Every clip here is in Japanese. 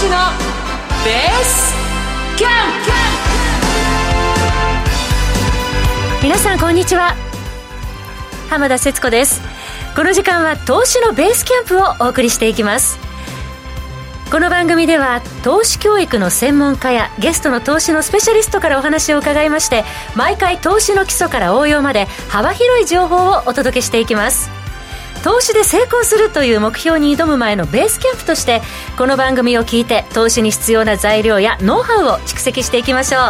星のベースキャンプ。皆さんこんにちは、浜田節子です。この時間は投資のベースキャンプをお送りしていきます。この番組では投資教育の専門家やゲストの投資のスペシャリストからお話を伺いまして、毎回投資の基礎から応用まで幅広い情報をお届けしていきます。投資で成功するという目標に挑む前のベースキャンプとして、この番組を聞いて投資に必要な材料やノウハウを蓄積していきましょう。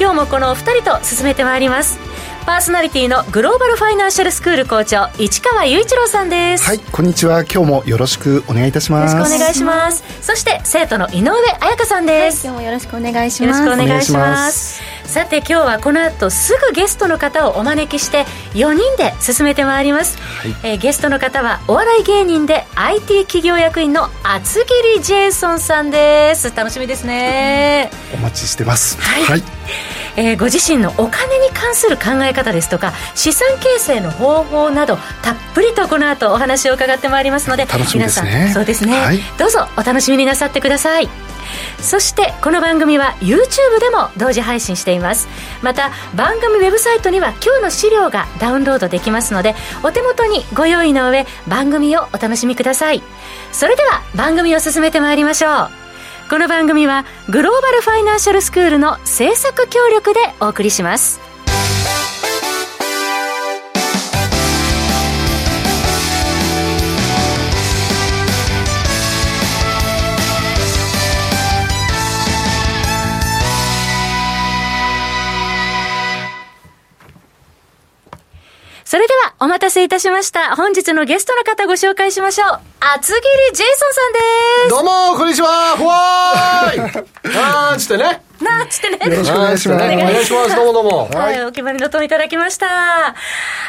今日もこのお二人と進めてまいります。パーソナリティのグローバルファイナンシャルスクール校長、市川雄一郎さんです。はい、こんにちは。今日もよろしくお願いいたします。よろしくお願いします。そして生徒の井上彩香さんです。はい、今日もよろしくお願いします。よろしくお願いします。さて今日はこの後すぐゲストの方をお招きして4人で進めてまいります。はい、ゲストの方はお笑い芸人で IT 企業役員の厚切りジェイソンさんです。楽しみですね。お待ちしてます。はい、はい。ご自身のお金に関する考え方ですとか資産形成の方法など、たっぷりとこの後お話を伺ってまいりますので、楽しみですね。皆さんそうですね、はい、どうぞお楽しみになさってください。そしてこの番組は YouTube でも同時配信しています。また番組ウェブサイトには今日の資料がダウンロードできますので、お手元にご用意の上番組をお楽しみください。それでは番組を進めてまいりましょう。この番組はグローバルファイナンシャルスクールの制作協力でお送りします。それではお待たせいたしました。本日のゲストの方ご紹介しましょう。厚切りジェイソンさんです。どうもこんにちは。ほわーいなんつってね、なんつってね、よろしくお願いします。お願いします。どうもどうも。はい、お決まりのといただきました。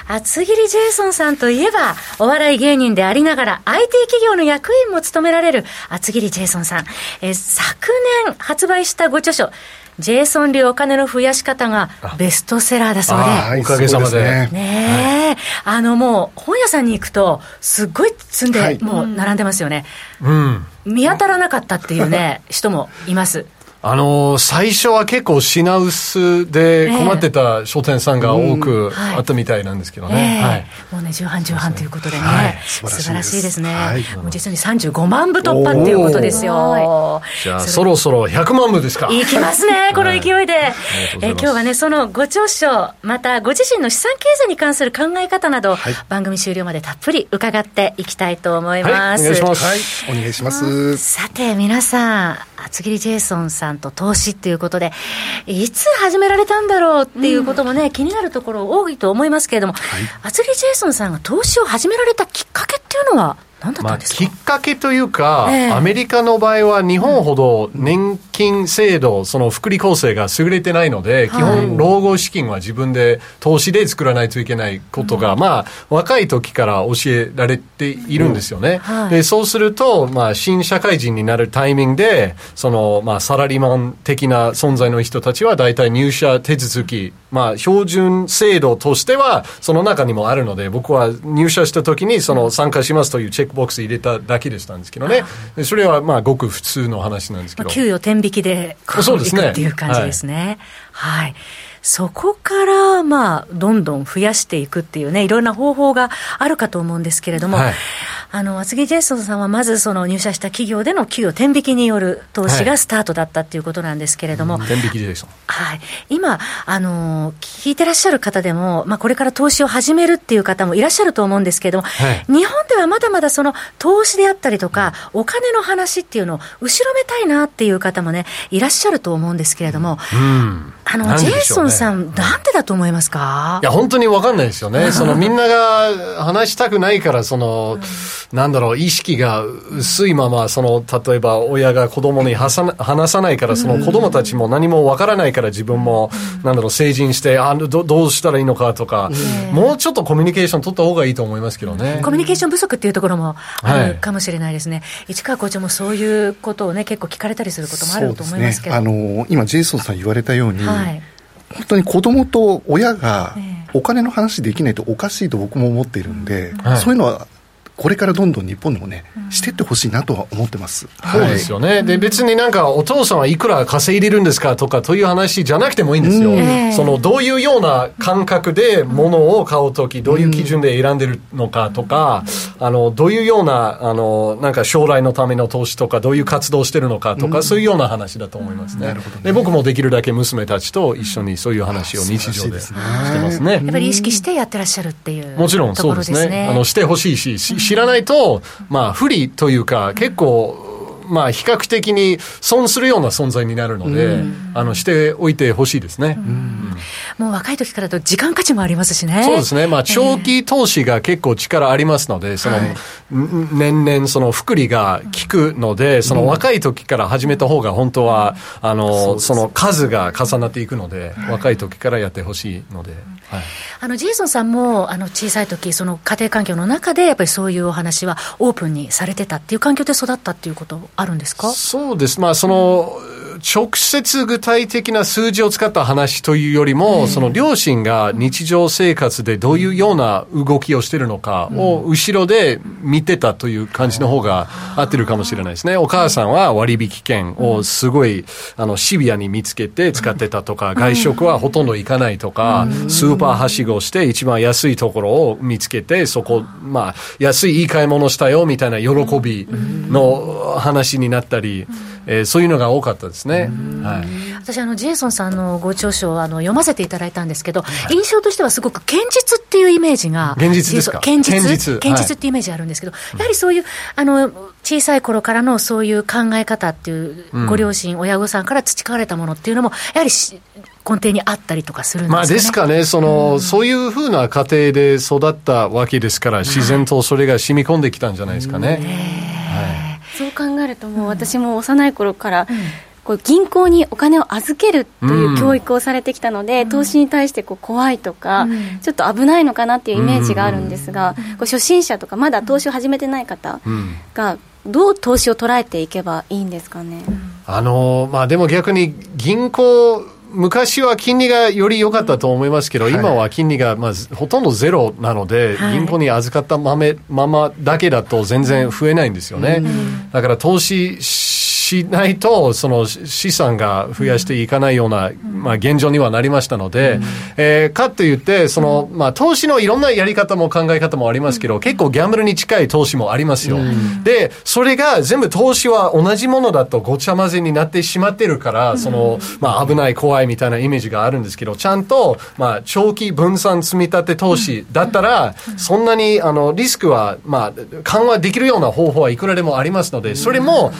厚切りジェイソンさんといえばお笑い芸人でありながら IT 企業の役員も務められる厚切りジェイソンさん、昨年発売したご著書、ジェイソン流お金の増やし方がベストセラーだそうで、おかげさまでね、もう本屋さんに行くとすっごい積んで、はい、もう並んでますよね。うん、見当たらなかったっていうね人もいます。最初は結構品薄で困ってた書店さんが多くあったみたいなんですけどね。はい、もうね重版重版ということでね、はい、素晴らしいですね。はい、もう実に35万部突破っていうことですよ。じゃあそろそろ100万部ですか。いきますねこの勢いで。はい、今日はねそのご著書、またご自身の資産形成に関する考え方など、はい、番組終了までたっぷり伺っていきたいと思います。はい、お願いします。はい、お願いします。さて皆さん、厚切りジェイソンさんと投資ということで、いつ始められたんだろうっていうこともね、気になるところ多いと思いますけれども、はい、厚切りジェイソンさんが投資を始められたきっかけっていうのは何だったんですか。まあ、きっかけというか、アメリカの場合は日本ほど年金制度、その福利厚生が優れてないので、基本老後資金は自分で投資で作らないといけないことが、まあ若い時から教えられているんですよね。でそうすると、まあ新社会人になるタイミングで、そのまあサラリーマン的な存在の人たちはだいたい入社手続き、まあ標準制度としてはその中にもあるので、僕は入社した時にその参加しますというチェックボックス入れただけでしたんですけどね。それはまあごく普通の話なんですけど、まあ、給与天引きでこういくっていう感じですね。はい、はい、そこからまあどんどん増やしていくっていうね、いろんな方法があるかと思うんですけれども、はい、厚木ジェイソンさんはまずその入社した企業での給与天引きによる投資がスタートだったっていうことなんですけれども、はい、天引きジェイソン、はい、今聞いてらっしゃる方でも、まあ、これから投資を始めるっていう方もいらっしゃると思うんですけれども、はい、日本ではまだまだその投資であったりとか、うん、お金の話っていうのを後ろめたいなっていう方もねいらっしゃると思うんですけれども、うん、ジェイソンさんなんでだと思いますか。いや本当に分かんないですよね。そのみんなが話したくないから、その、なんだろう、意識が薄いまま、その例えば親が子供に話さないから、その子供たちも何も分からないから、自分もなんだろう成人して、どうしたらいいのかとか、もうちょっとコミュニケーション取った方がいいと思いますけどね。コミュニケーション不足っていうところもあるかもしれないですね。はい、市川校長もそういうことをね結構聞かれたりすることもあると思いますけど、そうですね、今ジェイソンさん言われたように、はい、本当に子供と親がお金の話できないとおかしいと僕も思っているんで、はい、そういうのはこれからどんどん日本でもね、してってほしいなとは思ってます。そうですよね。はい、で、別になんかお父さんはいくら稼いでるんですかとかという話じゃなくてもいいんですよ。そのどういうような感覚で物を買うとき、どういう基準で選んでるのかとか、どういうような、なんか将来のための投資とか、どういう活動してるのかとか、そういうような話だと思いますね。なるほどね。で、僕もできるだけ娘たちと一緒にそういう話を日常でしてますね。やっぱり意識してやってらっしゃるっていう。もちろんそうですね。してほしいし、知らないと、不利というか、結構、比較的に損するような存在になるので、しておいてほしいですね。もう若い時からと時間価値もありますしね。そうですね。長期投資が結構力ありますので、年々その複利が効くので、その若い時から始めた方が本当は、その数が重なっていくので、若い時からやってほしいので。はい、ジェイソンさんも小さい時その家庭環境の中でやっぱりそういうお話はオープンにされてたっていう環境で育ったっていうことあるんですか？そうです、その直接具体的な数字を使った話というよりも、その両親が日常生活でどういうような動きをしているのかを後ろで見てたという感じの方が合ってるかもしれないですね。お母さんは割引券をすごいシビアに見つけて使ってたとか、外食はほとんど行かないとか、スーパーはしごして一番安いところを見つけて、そこ安いいい買い物したよみたいな喜びの話になったり、そういうのが多かったですね。はい、私ジェイソンさんのご著書を読ませていただいたんですけど、はい、印象としてはすごく堅実っていうイメージが。堅実ですか？堅実っていうイメージあるんですけど、やはりそういう小さい頃からのそういう考え方っていう、ご両親親御さんから培われたものっていうのもやはり根底にあったりとかするんですかね。ですかね。そういうふうな家庭で育ったわけですから、自然とそれが染み込んできたんじゃないですかね。そう考えると、もう私も幼い頃から、こう銀行にお金を預けるという教育をされてきたので、投資に対して怖いとか、ちょっと危ないのかなっていうイメージがあるんですが、初心者とかまだ投資を始めてない方がどう投資を捉えていけばいいんですかね。でも逆に銀行、昔は金利がより良かったと思いますけど、今は金利がほとんどゼロなので、銀行に預かったままだけだと全然増えないんですよね。だから投資しないとその資産が増やしていかないような、現状にはなりましたので、かといってその、投資のいろんなやり方も考え方もありますけど、結構ギャンブルに近い投資もありますよ。でそれが全部投資は同じものだとごちゃ混ぜになってしまってるから、その、危ない怖いみたいなイメージがあるんですけど、ちゃんと、長期分散積み立て投資だったら、そんなにリスクは、緩和できるような方法はいくらでもありますので、それも、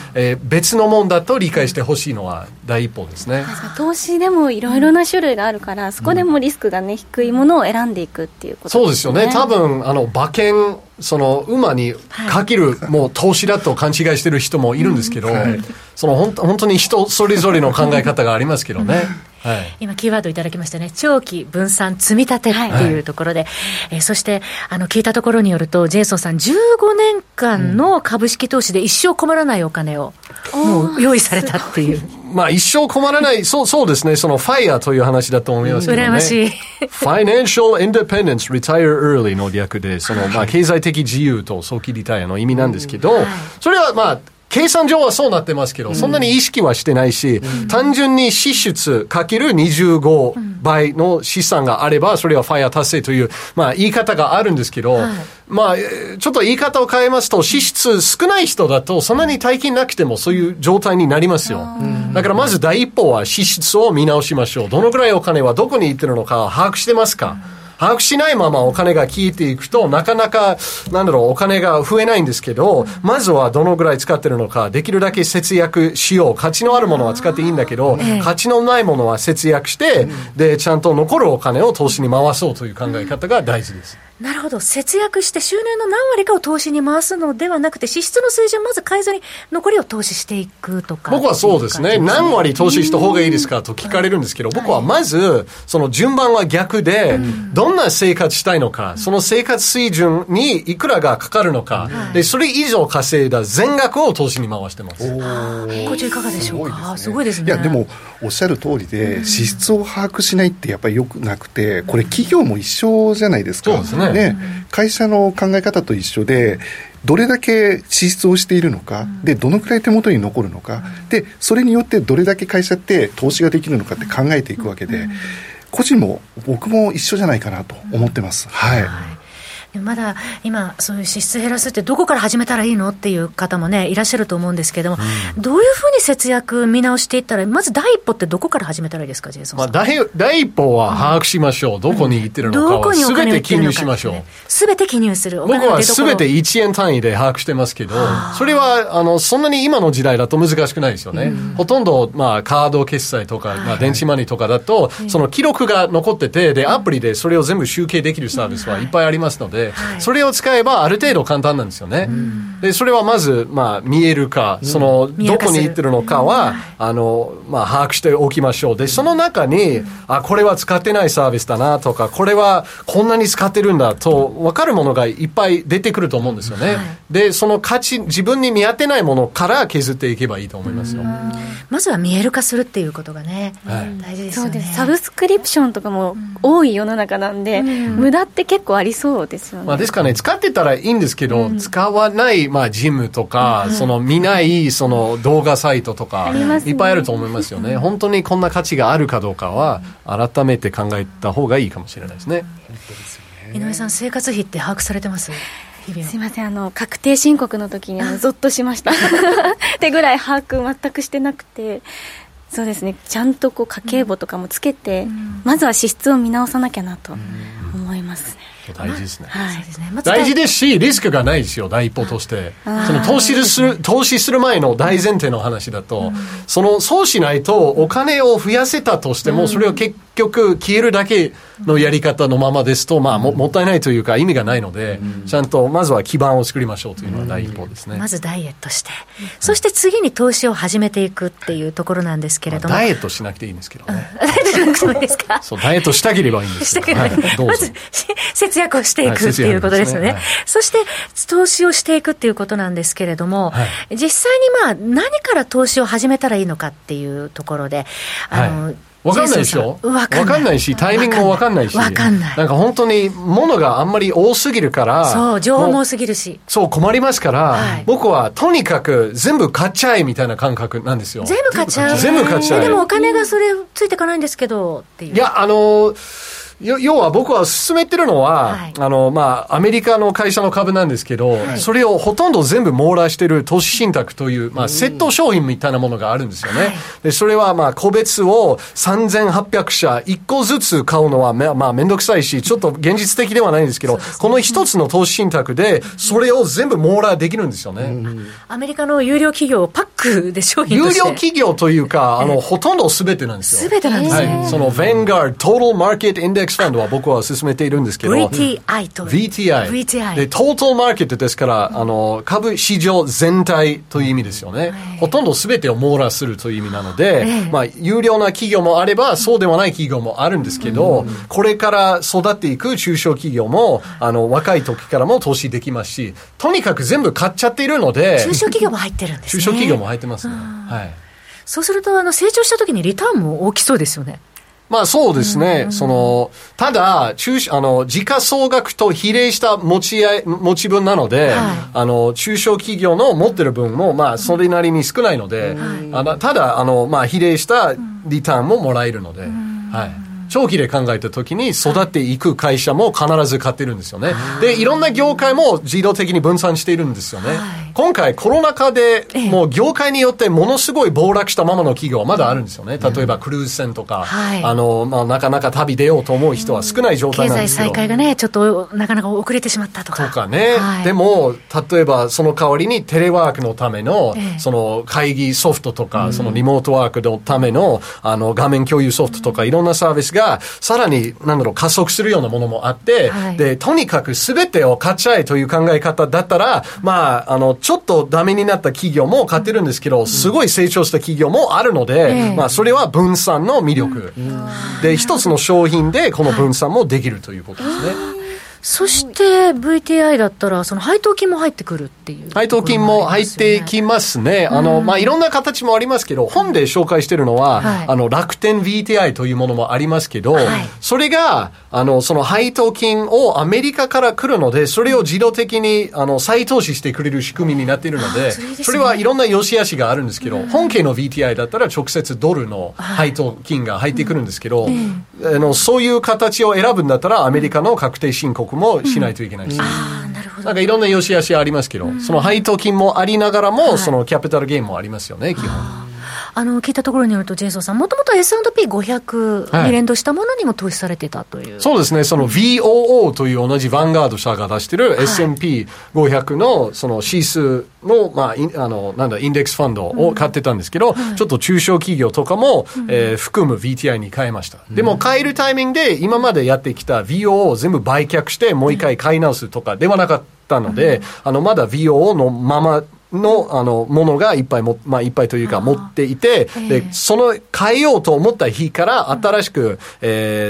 別のもんだと理解してほしいのは第一歩ですね。投資でもいろいろな種類があるから、そこでもリスクが、低いものを選んでいくっていうことですね。そうですよね。多分馬券、その馬にかける、もう投資だと勘違いしてる人もいるんですけど、その本当に人それぞれの考え方がありますけどね。今キーワードいただきましたね。長期分散積み立てっていうところで、そして聞いたところによると、ジェイソンさん15年間の株式投資で一生困らないお金をもう用意されたっていう。一生困らない、そうですね。そのファイアという話だと思いますけどね。羨ましい。ファイナンシャルインデペンデンスリタイアーリーの略で、その経済的自由と早期リタイアの意味なんですけど、それは計算上はそうなってますけど、そんなに意識はしてないし、単純に支出かける25倍の資産があれば、それはファイア達成という、言い方があるんですけど、ちょっと言い方を変えますと、支出少ない人だと、そんなに大金なくてもそういう状態になりますよ。だからまず第一歩は支出を見直しましょう。どのくらいお金はどこに行ってるのか把握してますか？把握しないままお金が消えていくと、なかなかお金が増えないんですけど、まずはどのぐらい使ってるのか、できるだけ節約しよう。価値のあるものは使っていいんだけど、価値のないものは節約して、でちゃんと残るお金を投資に回そうという考え方が大事です。なるほど。節約して収入の何割かを投資に回すのではなくて、支出の水準をまず変えずに残りを投資していくとか。僕はそうですね。何割投資した方がいいですかと聞かれるんですけど、僕はまずその順番は逆で、どんな生活したいのか、その生活水準にいくらがかかるのか、でそれ以上稼いだ全額を投資に回してます。こちらいかがでしょうか？すごいですね。いやでもおっしゃる通りで、支出を把握しないってやっぱり良くなくて、これ企業も一緒じゃないですか。そうですね。ね。ね、会社の考え方と一緒で、どれだけ支出をしているのか、うん、でどのくらい手元に残るのか、うん、でそれによってどれだけ会社って投資ができるのかって考えていくわけで、うん、個人も僕も一緒じゃないかなと思ってます、うん、はい、はい。まだ今そういう支出減らすってどこから始めたらいいのっていう方もねいらっしゃると思うんですけども、うん、どういうふうに節約見直していったらまず第一歩ってどこから始めたらいいですか、ジェイソンさん。まあ、第一歩は把握しましょう、うん、どこに行ってるのかをすべて記入しましょう、すべて記入する。僕はすべて1円単位で把握してますけど、それはそんなに今の時代だと難しくないですよね、うん、ほとんど、まあ、カード決済とか、はい、まあ、電子マネーとかだと、はい、その記録が残ってて、でアプリでそれを全部集計できるサービスはいっぱいありますので、はい、それを使えばある程度簡単なんですよね、うん、でそれはまず、まあ、見えるか、そのどこに行ってるのかは、うん、まあ、把握しておきましょう。でその中に、うん、あ、これは使ってないサービスだなとか、これはこんなに使ってるんだと分かるものがいっぱい出てくると思うんですよね、うん、はい、でその価値、自分に見合ってないものから削っていけばいいと思いますよ。まずは見える化するっていうことがね、はい、大事ですよね。そうです。サブスクリプションとかも多い世の中なんで、うん、無駄って結構ありそうです。まあ、ですからね、使ってたらいいんですけど、うん、使わない、まあ、ジムとか、うん、その見ないその動画サイトとか、ね、いっぱいあると思いますよね。本当にこんな価値があるかどうかは改めて考えた方がいいかもしれないですね。井上さん、生活費って把握されてます？すいません、確定申告の時にゾッとしましたってぐらい把握全くしてなくて。そうですね、ちゃんとこう家計簿とかもつけて、うん、まずは支出を見直さなきゃなと思いますね。大事ですね、はい、大事ですし、リスクがないですよ、第一歩として。その投資する前の大前提の話だと、うん、そうしないとお金を増やせたとしても、うん、それを結局消えるだけのやり方のままですと、まあ、もったいないというか意味がないので、うん、ちゃんとまずは基盤を作りましょうというのが第一歩ですね、うん、まずダイエットして、そして次に投資を始めていくっていうところなんですけれども、まあ、ダイエットしなくていいんですけどね、うん、ダイエットしなくてもいいですかそう、ダイエットしたければいいんですけど、はい、どうぞ。まず節約をしていくっていうことですよね、はい、そして投資をしていくっていうことなんですけれども、はい、実際にまあ何から投資を始めたらいいのかっていうところで、はい、分かんないでしょ。分かんないし、タイミングも分かんないし、なんか本当に物があんまり多すぎるから、そう、情報も多すぎるし、そう困りますから、はい、僕はとにかく全部買っちゃえみたいな感覚なんですよ。全部買っちゃえ、全部買っちゃえ、でもお金がそれついてかないんですけどっていう。いや、要は僕は勧めてるのは、はい、まあ、アメリカの会社の株なんですけど、はい、それをほとんど全部網羅してる投資信託という、まあ、セット商品みたいなものがあるんですよね、はい、でそれはまあ個別を3800社1個ずつ買うのはまあ、めんどくさいし、ちょっと現実的ではないんですけど、そうですね、この一つの投資信託でそれを全部網羅できるんですよね、うん、アメリカの有料企業をパックで商品として有料企業というか、ほとんど全てなんですよ。全てなんですね、はい、その Vanguard Total Market Indexファンドは僕は勧めているんですけど、 VTI と VTI で、トータルマーケットですから、株市場全体という意味ですよね、はい、ほとんど全てを網羅するという意味なので、まあ、有料な企業もあればそうではない企業もあるんですけど、うん、これから育っていく中小企業も若い時からも投資できますし、とにかく全部買っちゃっているので中小企業も入ってるんですね。中小企業も入ってますね、はい、そうすると成長した時にリターンも大きそうですよね。まあ、そうですね。ただ、時価総額と比例した持ち分なので、はい、中小企業の持ってる分も、まあ、それなりに少ないので、はい、ただ、まあ、比例したリターンももらえるので、はい。長期で考えたときに育っていく会社も必ず買ってるんですよね。で、いろんな業界も自動的に分散しているんですよね。今回コロナ禍でもう業界によってものすごい暴落したままの企業はまだあるんですよね。例えばクルーズ船とか、うん、まあ、なかなか旅出ようと思う人は少ない状態なんですけど、経済再開がね、ちょっとなかなか遅れてしまったとか。とかね、はい、でも例えばその代わりにテレワークのためのその会議ソフトとか、そのリモートワークのための画面共有ソフトとか、いろんなサービスがさらに加速するようなものもあって、はい、でとにかく全てを買っちゃえという考え方だったら、まあ、ちょっとダメになった企業も買ってるんですけど、うん、すごい成長した企業もあるので、まあ、それは分散の魅力、で一つの商品でこの分散もできるということですね。そして VTI だったらその配当金も入ってくるっていう、ね、配当金も入ってきますね。いろんな形もありますけど、本で紹介してるのは、はい、楽天 VTI というものもありますけど、はい、それがその配当金をアメリカから来るので、それを自動的に再投資してくれる仕組みになっているので、それはいろんな良し悪しがあるんですけど、本家の VTI だったら直接ドルの配当金が入ってくるんですけど、はい、そういう形を選ぶんだったらアメリカの確定申告もしないといけないし、なんかいろんな良し悪しありますけど、その配当金もありながらも、そのキャピタルゲインもありますよね、基本。聞いたところによると、ジェイソンさんもともと S&P500 に連動したものにも投資されてたという、はい、そうですね。その VOO という同じヴァンガード社が出してる S&P500 のその指数の、インデックスファンドを買ってたんですけど、ちょっと中小企業とかも、含む VTI に変えました。でも変えるタイミングで今までやってきた VOO を全部売却してもう一回買い直すとかではなかったので、まだ VOO のままのものがいっぱいも、いっぱいというか持っていて、でその変えようと思った日から新しく、買い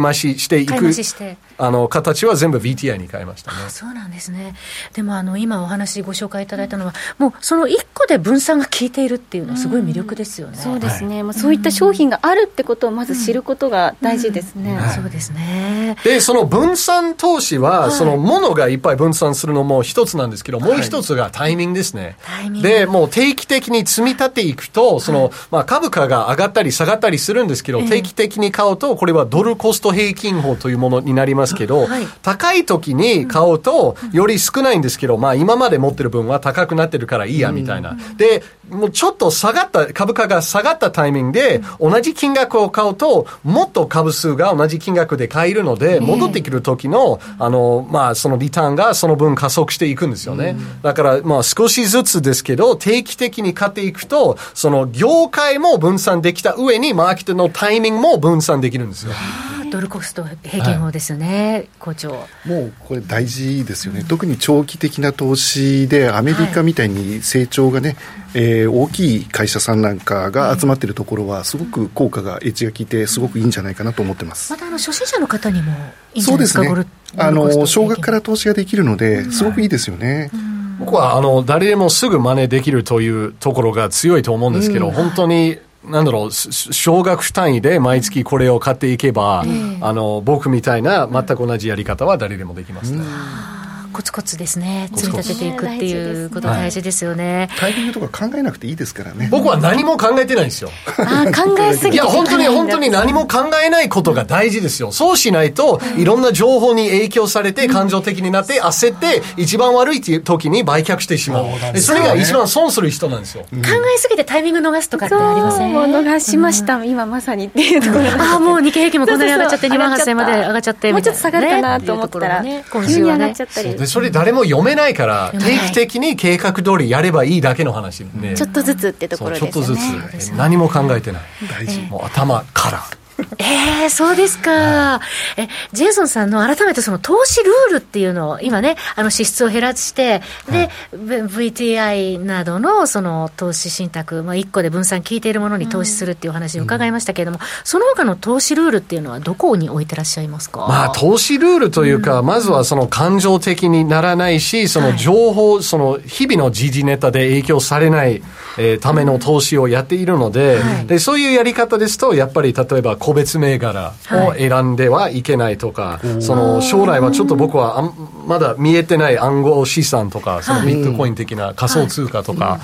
増ししていく形は全部 VTI に変えましたね。ああ、そうなんですね。でも今お話ご紹介いただいたのは、もうその1個で分散が効いているっていうのはすごい魅力ですよね。そうですね、はい、そういった商品があるってことをまず知ることが大事ですね。そうですね。でその分散投資は、そのものがいっぱい分散するのも一つなんですけど、もう一つがタイミングですね、はい、でもう定期的に積み立ていくと、その、株価が上がったり下がったりするんですけど、定期的に買うと、これはドルコスト平均法というものになりますけど、はい、高い時に買うとより少ないんですけど、今まで持ってる分は高くなってるからいいやみたいな、でもうちょっと下がった、株価が下がったタイミングで同じ金額を買うと、もっと株数が同じ金額で買えるので、戻ってくる時の、そのリターンがその分加速していくんですよね。だから少しずつですけど定期的に買っていくと、その業界も分散できた上にマーケットのタイミングも分散できるんですよ。ドルコスト平均法ですよね、はい、校長。もうこれ大事ですよね、特に長期的な投資でアメリカみたいに成長がね、はい、大きい会社さんなんかが集まっているところはすごく効果がエッジが効いてすごくいいんじゃないかなと思ってます。また初心者の方にもいいんじゃないですか。そうですね、少額から投資ができるのですごくいいですよね、はい、僕は誰でもすぐ真似できるというところが強いと思うんですけど、本当に少額単位で毎月これを買っていけば、僕みたいな全く同じやり方は誰でもできますね、コツコツですね、積み立てていくっていうことが大事ですよね。タイミングとか考えなくていいですからね。僕は何も考えてないんですよ。考えすぎていや本当に何も考えないことが大事ですよ。そうしないと、いろんな情報に影響されて感情的になって焦って一番悪い時に売却してしまう、それが一番損する人なんですよ、考えすぎてタイミング逃すとかってありません？そう、逃しました、今まさにっていうところあ、もう日経平均もこんなに上がっちゃって、2万8000円まで上がっちゃってみたいな、もうちょっと下がったなと思ったら今週はね上がっちゃったり、それ誰も読めないから定期的に計画通りやればいいだけの話で、ちょっとずつってところですね。ちょっとずつ、何も考えてない、大事、もう頭からそうですか。ジェイソンさんの改めてその投資ルールっていうのを今ね、支出を減らしてで、VTI などのその投資信託、1個で分散効いているものに投資するっていう話を伺いましたけれども、その他の投資ルールっていうのはどこに置いてらっしゃいますか？投資ルールというか、まずはその感情的にならないし、その情報、その日々の時事ネタで影響されない、ための投資をやっているので、でそういうやり方ですと、やっぱり例えば個別銘柄を選んではいけないとか、その将来はちょっと僕はまだ見えてない暗号資産とか、そのビットコイン的な仮想通貨とか、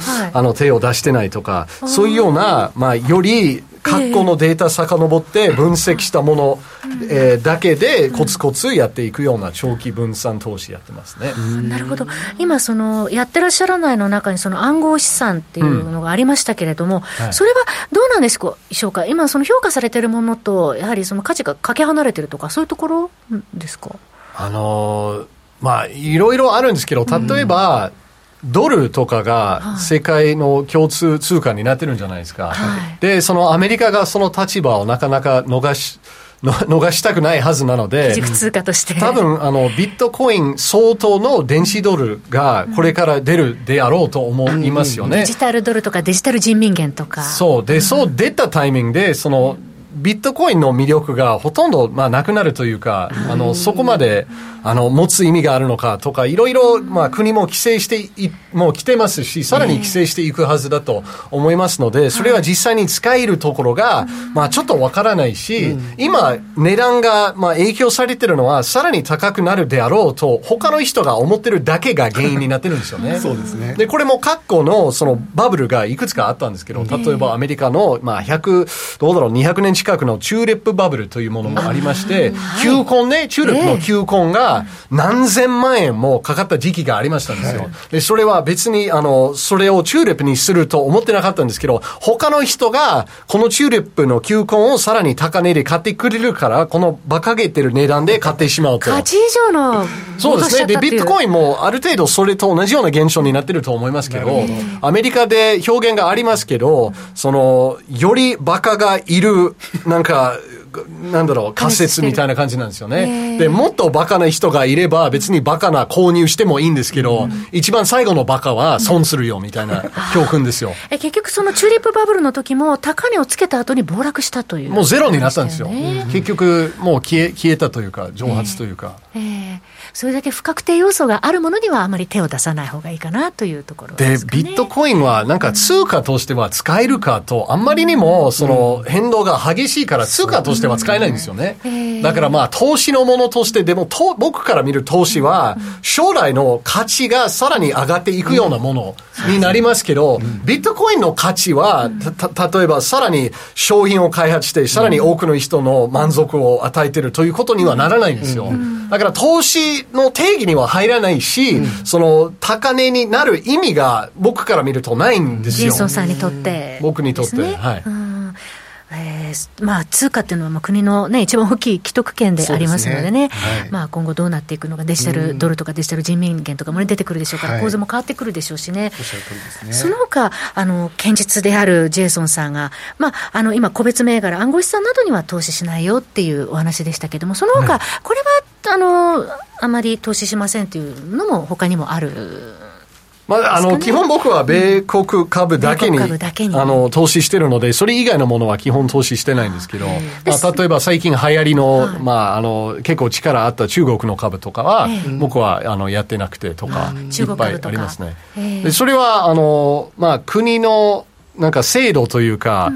手を出してないとか、そういうような、より過去のデータ遡って分析したもの、だけでコツコツやっていくような長期分散投資やってますね。なるほど。今そのやってらっしゃらないの中にその暗号資産っていうのがありましたけれども、それはどうなんでしょうか。今その評価されているものとやはりその価値がかけ離れているとか、そういうところですか？いろいろあるんですけど、例えば、ドルとかが世界の共通通貨になってるんじゃないですか、でそのアメリカがその立場をなかなか逃したくないはずなので、基軸通貨として多分ビットコイン相当の電子ドルがこれから出るであろうと思いますよね、デジタルドルとかデジタル人民元とか、そうで、そう出たタイミングでそのビットコインの魅力がほとんどまあなくなるというか、そこまで持つ意味があるのかとか、いろいろまあ国も規制してもう来てますし、さらに規制していくはずだと思いますので、それは実際に使えるところがまあちょっとわからないし、今値段がまあ影響されてるのはさらに高くなるであろうと他の人が思ってるだけが原因になってるんですよね。そうですね。でこれも過去のそのバブルがいくつかあったんですけど、例えばアメリカのまあ200年近くのチューリップバブルというものもありまして、球根ね、チューリップの球根が何千万円もかかった時期がありましたんですよ。はい、でそれは別にそれをチューリップにすると思ってなかったんですけど、他の人がこのチューリップの球根をさらに高値で買ってくれるから、この馬鹿げてる値段で買ってしまうと。価値以上のそうですね。でビットコインもある程度それと同じような現象になってると思いますけど、アメリカで表現がありますけど、そのより馬鹿がいるなんだろう仮説みたいな感じなんですよね。でもっとバカな人がいれば別にバカな購入してもいいんですけど、一番最後のバカは損するよみたいな教訓ですよ。結局そのチューリップバブルの時も高値をつけた後に暴落したという、もうゼロになったんですよ、結局もう消えたというか蒸発というか、それだけ不確定要素があるものにはあまり手を出さない方がいいかなというところですかね。でビットコインはなんか通貨としては使えるかと、あんまりにもその変動が激しいから通貨としては使えないんですよね。だからまあ投資のものとして、でも僕から見る投資は将来の価値がさらに上がっていくようなものになりますけど、ビットコインの価値は例えばさらに商品を開発してさらに多くの人の満足を与えているということにはならないんですよ。だから投資の定義には入らないし、その高値になる意味が僕から見るとないんですよ。ジェイソンさんにとって、僕にとって、ね、はい。まあ、通貨っていうのはまあ国の、ね、一番大きい既得権でありますのでね、はい、まあ、今後どうなっていくのか、デジタルドルとかデジタル人民元とかも出てくるでしょうから、はい、構図も変わってくるでしょうしね。おっしゃる通りですね。その他堅実であるジェイソンさんが、まあ、今個別銘柄暗号資産などには投資しないよっていうお話でしたけども、その他、これはあまり投資しませんというのも他にもある。まあ、基本僕は米国株だけに、投資してるので、それ以外のものは基本投資してないんですけど、まあ、例えば最近流行りの、まあ、結構力あった中国の株とかは、僕は、やってなくてとか、いっぱいありますね。でそれは、まあ、国の、なんか制度というか、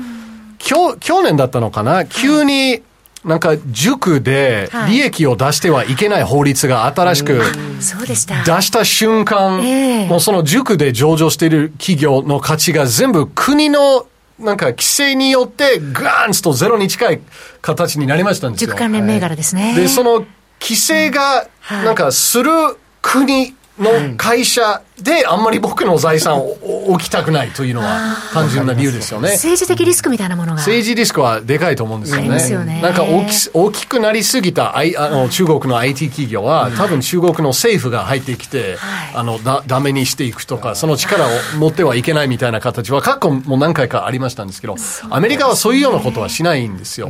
去年だったのかな、急に、なんか塾で利益を出してはいけない法律が新しく出した瞬間、もうその塾で上場している企業の価値が全部国のなんか規制によってガーンとゼロに近い形になりましたんですよ。塾関連銘柄ですね。でその規制がなんかする国の会社であんまり僕の財産を置きたくないというのは単純な理由ですよね。政治的リスクみたいなものが、政治リスクはでかいと思うんですよね。ありますよね。なんか大きくなりすぎた中国の IT 企業は多分中国の政府が入ってきて、ダメにしていくとか、その力を持ってはいけないみたいな形は過去も何回かありましたんですけど、アメリカはそういうようなことはしないんですよ。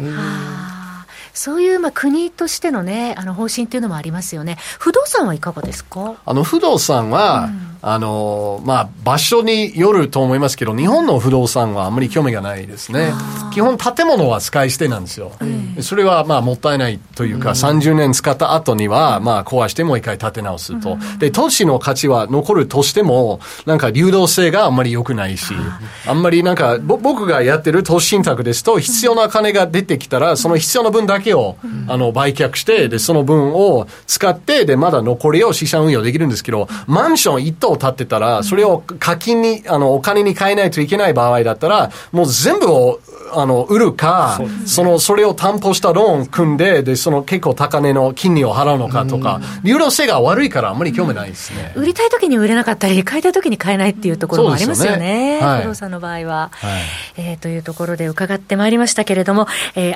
そういうまあ国としてのね、方針というのもありますよね。不動産はいかがですか？不動産は、まあ、場所によると思いますけど、日本の不動産はあんまり興味がないですね。基本建物は使い捨てなんですよ。それはまあもったいないというか、30年使った後にはまあ壊してもう一回建て直すと、で都市の価値は残るとしてもなんか流動性があんまり良くないし、あんまりなんか僕がやってる投資信託ですと、必要な金が出てきたらその必要な分だけを売却して、でその分を使って、でまだ残りを資産運用できるんですけど、マンション1棟建ってたらそれを課金にお金に換えないといけない場合だったら、もう全部を売るか、それを担保したローン組んで、でその結構高値の金利を払うのかとか、流動性が悪いからあんまり興味ないですね。売りたい時に売れなかったり買いたい時に買えないっていうところもありますよね、不動産の場合は、というところで伺ってまいりましたけれども、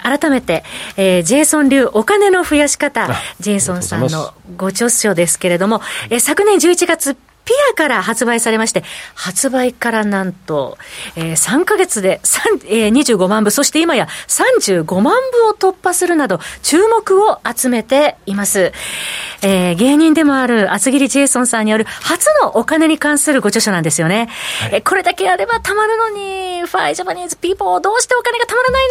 改めて、ジェイソン流お金の増やし方、ジェイソンさんのご著書ですけれども、昨年11月ピアから発売されまして、発売からなんと、3ヶ月で25万部、そして今や35万部を突破するなど注目を集めています、芸人でもある厚切りジェイソンさんによる初のお金に関するご著書なんですよね、はい、これだけあればたまるのに、ファイジャパニーズピーポー、どうしてお金がたまらない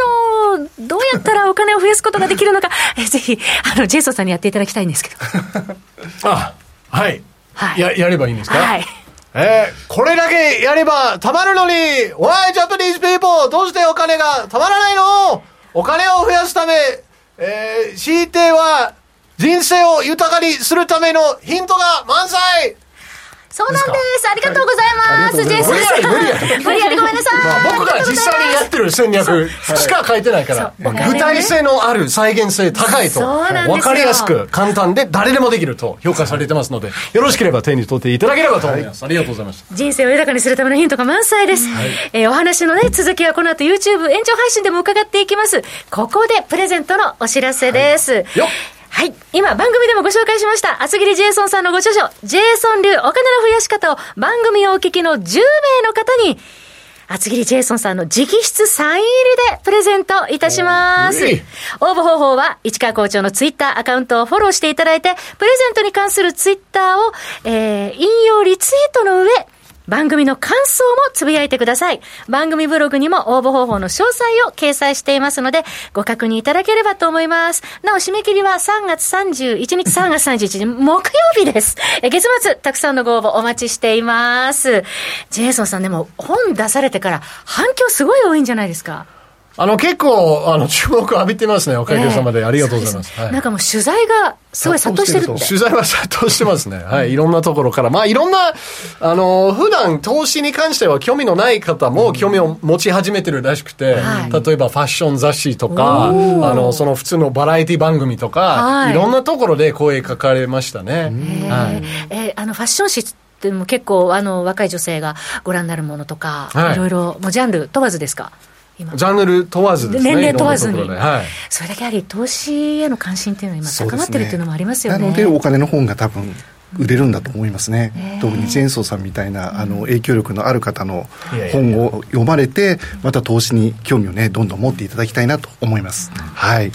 の、どうやったらお金を増やすことができるのかぜひジェイソンさんにやっていただきたいんですけどあ、はいはい、やればいいんですか、はい、これだけやればたまるのに、Why Japanese people? どうしてお金がたまらないの？お金を増やすため、強いては人生を豊かにするためのヒントが満載。そうなんです。ありがとうございます。ジェイソンさん。無理やりごめんなさい。まあ、僕が実際にやってる戦略しか書いてないから、具体性のある再現性高いと、分かりやすく簡単で誰でもできると評価されてますので、よろしければ手に取っていただければと思います。ありがとうございました。人生を豊かにするためのヒントが満載です。はい、お話のね、続きはこの後 YouTube 延長配信でも伺っていきます。ここでプレゼントのお知らせです。はい、よっ。はい。今、番組でもご紹介しました、厚切りジェイソンさんのご著書、ジェイソン流お金の増やし方を番組をお聞きの10名の方に、厚切りジェイソンさんの直筆サイン入りでプレゼントいたします。応募方法は、市川校長のツイッターアカウントをフォローしていただいて、プレゼントに関するツイッターを、引用リツイートの上、番組の感想もつぶやいてください。番組ブログにも応募方法の詳細を掲載していますので、ご確認いただければと思います。なお、締め切りは3月31日木曜日です。月末、たくさんのご応募お待ちしています。ジェイソンさん、でも本出されてから反響すごい多いんじゃないですか？結構注目浴びてますね。おかげさまで、ありがとうございます。はい、なんかもう取材がすごい殺到してるって。取材は殺到してますね。はい、いろんなところから、まあいろんな普段投資に関しては興味のない方も興味を持ち始めてるらしくて、例えばファッション雑誌とかその普通のバラエティ番組とか、いろんなところで声かかれましたね。はい、ファッション誌でも結構若い女性がご覧になるものとか、いろいろもうジャンル問わずですか？ジャンル問わずですね、年齢問わずに、はい、それだけやはり投資への関心っていうのは今高まってるっていうのもありますよね。なのでお金の本が多分売れるんだと思いますね。特にジェンソーさんみたいな影響力のある方の本を読まれて、また投資に興味をね、どんどん持っていただきたいなと思います、うん、はい。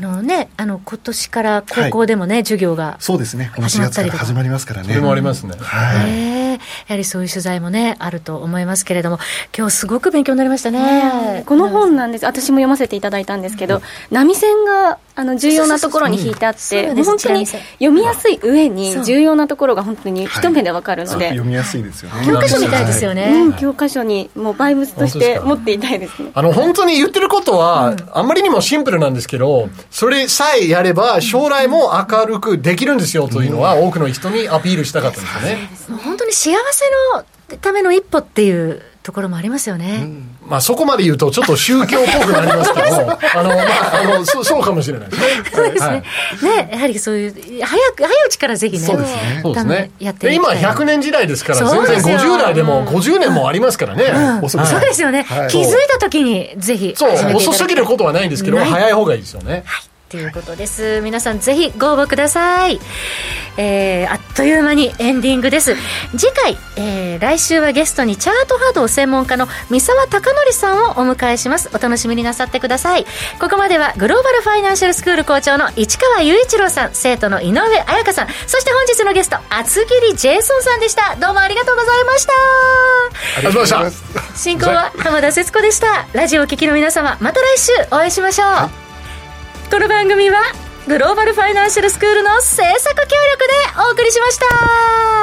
今年から高校でもね、授業がそうですね、この4月から始まりますからね。それもありますね、はい、やはりそういう取材もね、あると思いますけれども、今日すごく勉強になりましたね。この本なんです。私も読ませていただいたんですけど、波線が重要なところに引いてあって、本当に読みやすい上に重要なところが本当に一目で分かるので、読みやすいですよね。教科書みたいですよね、はい、教科書にもうバイブスとして持っていたいですね。本当に言ってることはあんまりにもシンプルなんですけど、それさえやれば将来も明るくできるんですよというのは、多くの人にアピールしたかったんですね。もう本当に幸せのための一歩っていうところもありますよね、まあ、そこまで言うとちょっと宗教っぽくなりますけどそうかもしれないそうですね、はい、ね、やはりそういう早いうちからぜひね、そうですね、そうですね、やっていきたい。今100年時代ですから、全然50代でも50年もありますからね、そうですよね、はい、気づいた時にぜひ始めていただきたい。遅すぎることはないんですけど、早い方がいいですよね、はい、ということです。皆さんぜひご応募ください。あっという間にエンディングです。次回、来週はゲストにチャート波動専門家の三沢貴則さんをお迎えします。お楽しみになさってください。ここまではグローバルファイナンシャルスクール校長の市川雄一郎さん、生徒の井上彩香さん、そして本日のゲスト厚切りジェイソンさんでした。どうもありがとうございました。ありがとうございました。進行は浜田節子でした。ラジオを聴きの皆様、また来週お会いしましょう。この番組はグローバルファイナンシャルスクールの制作協力でお送りしました。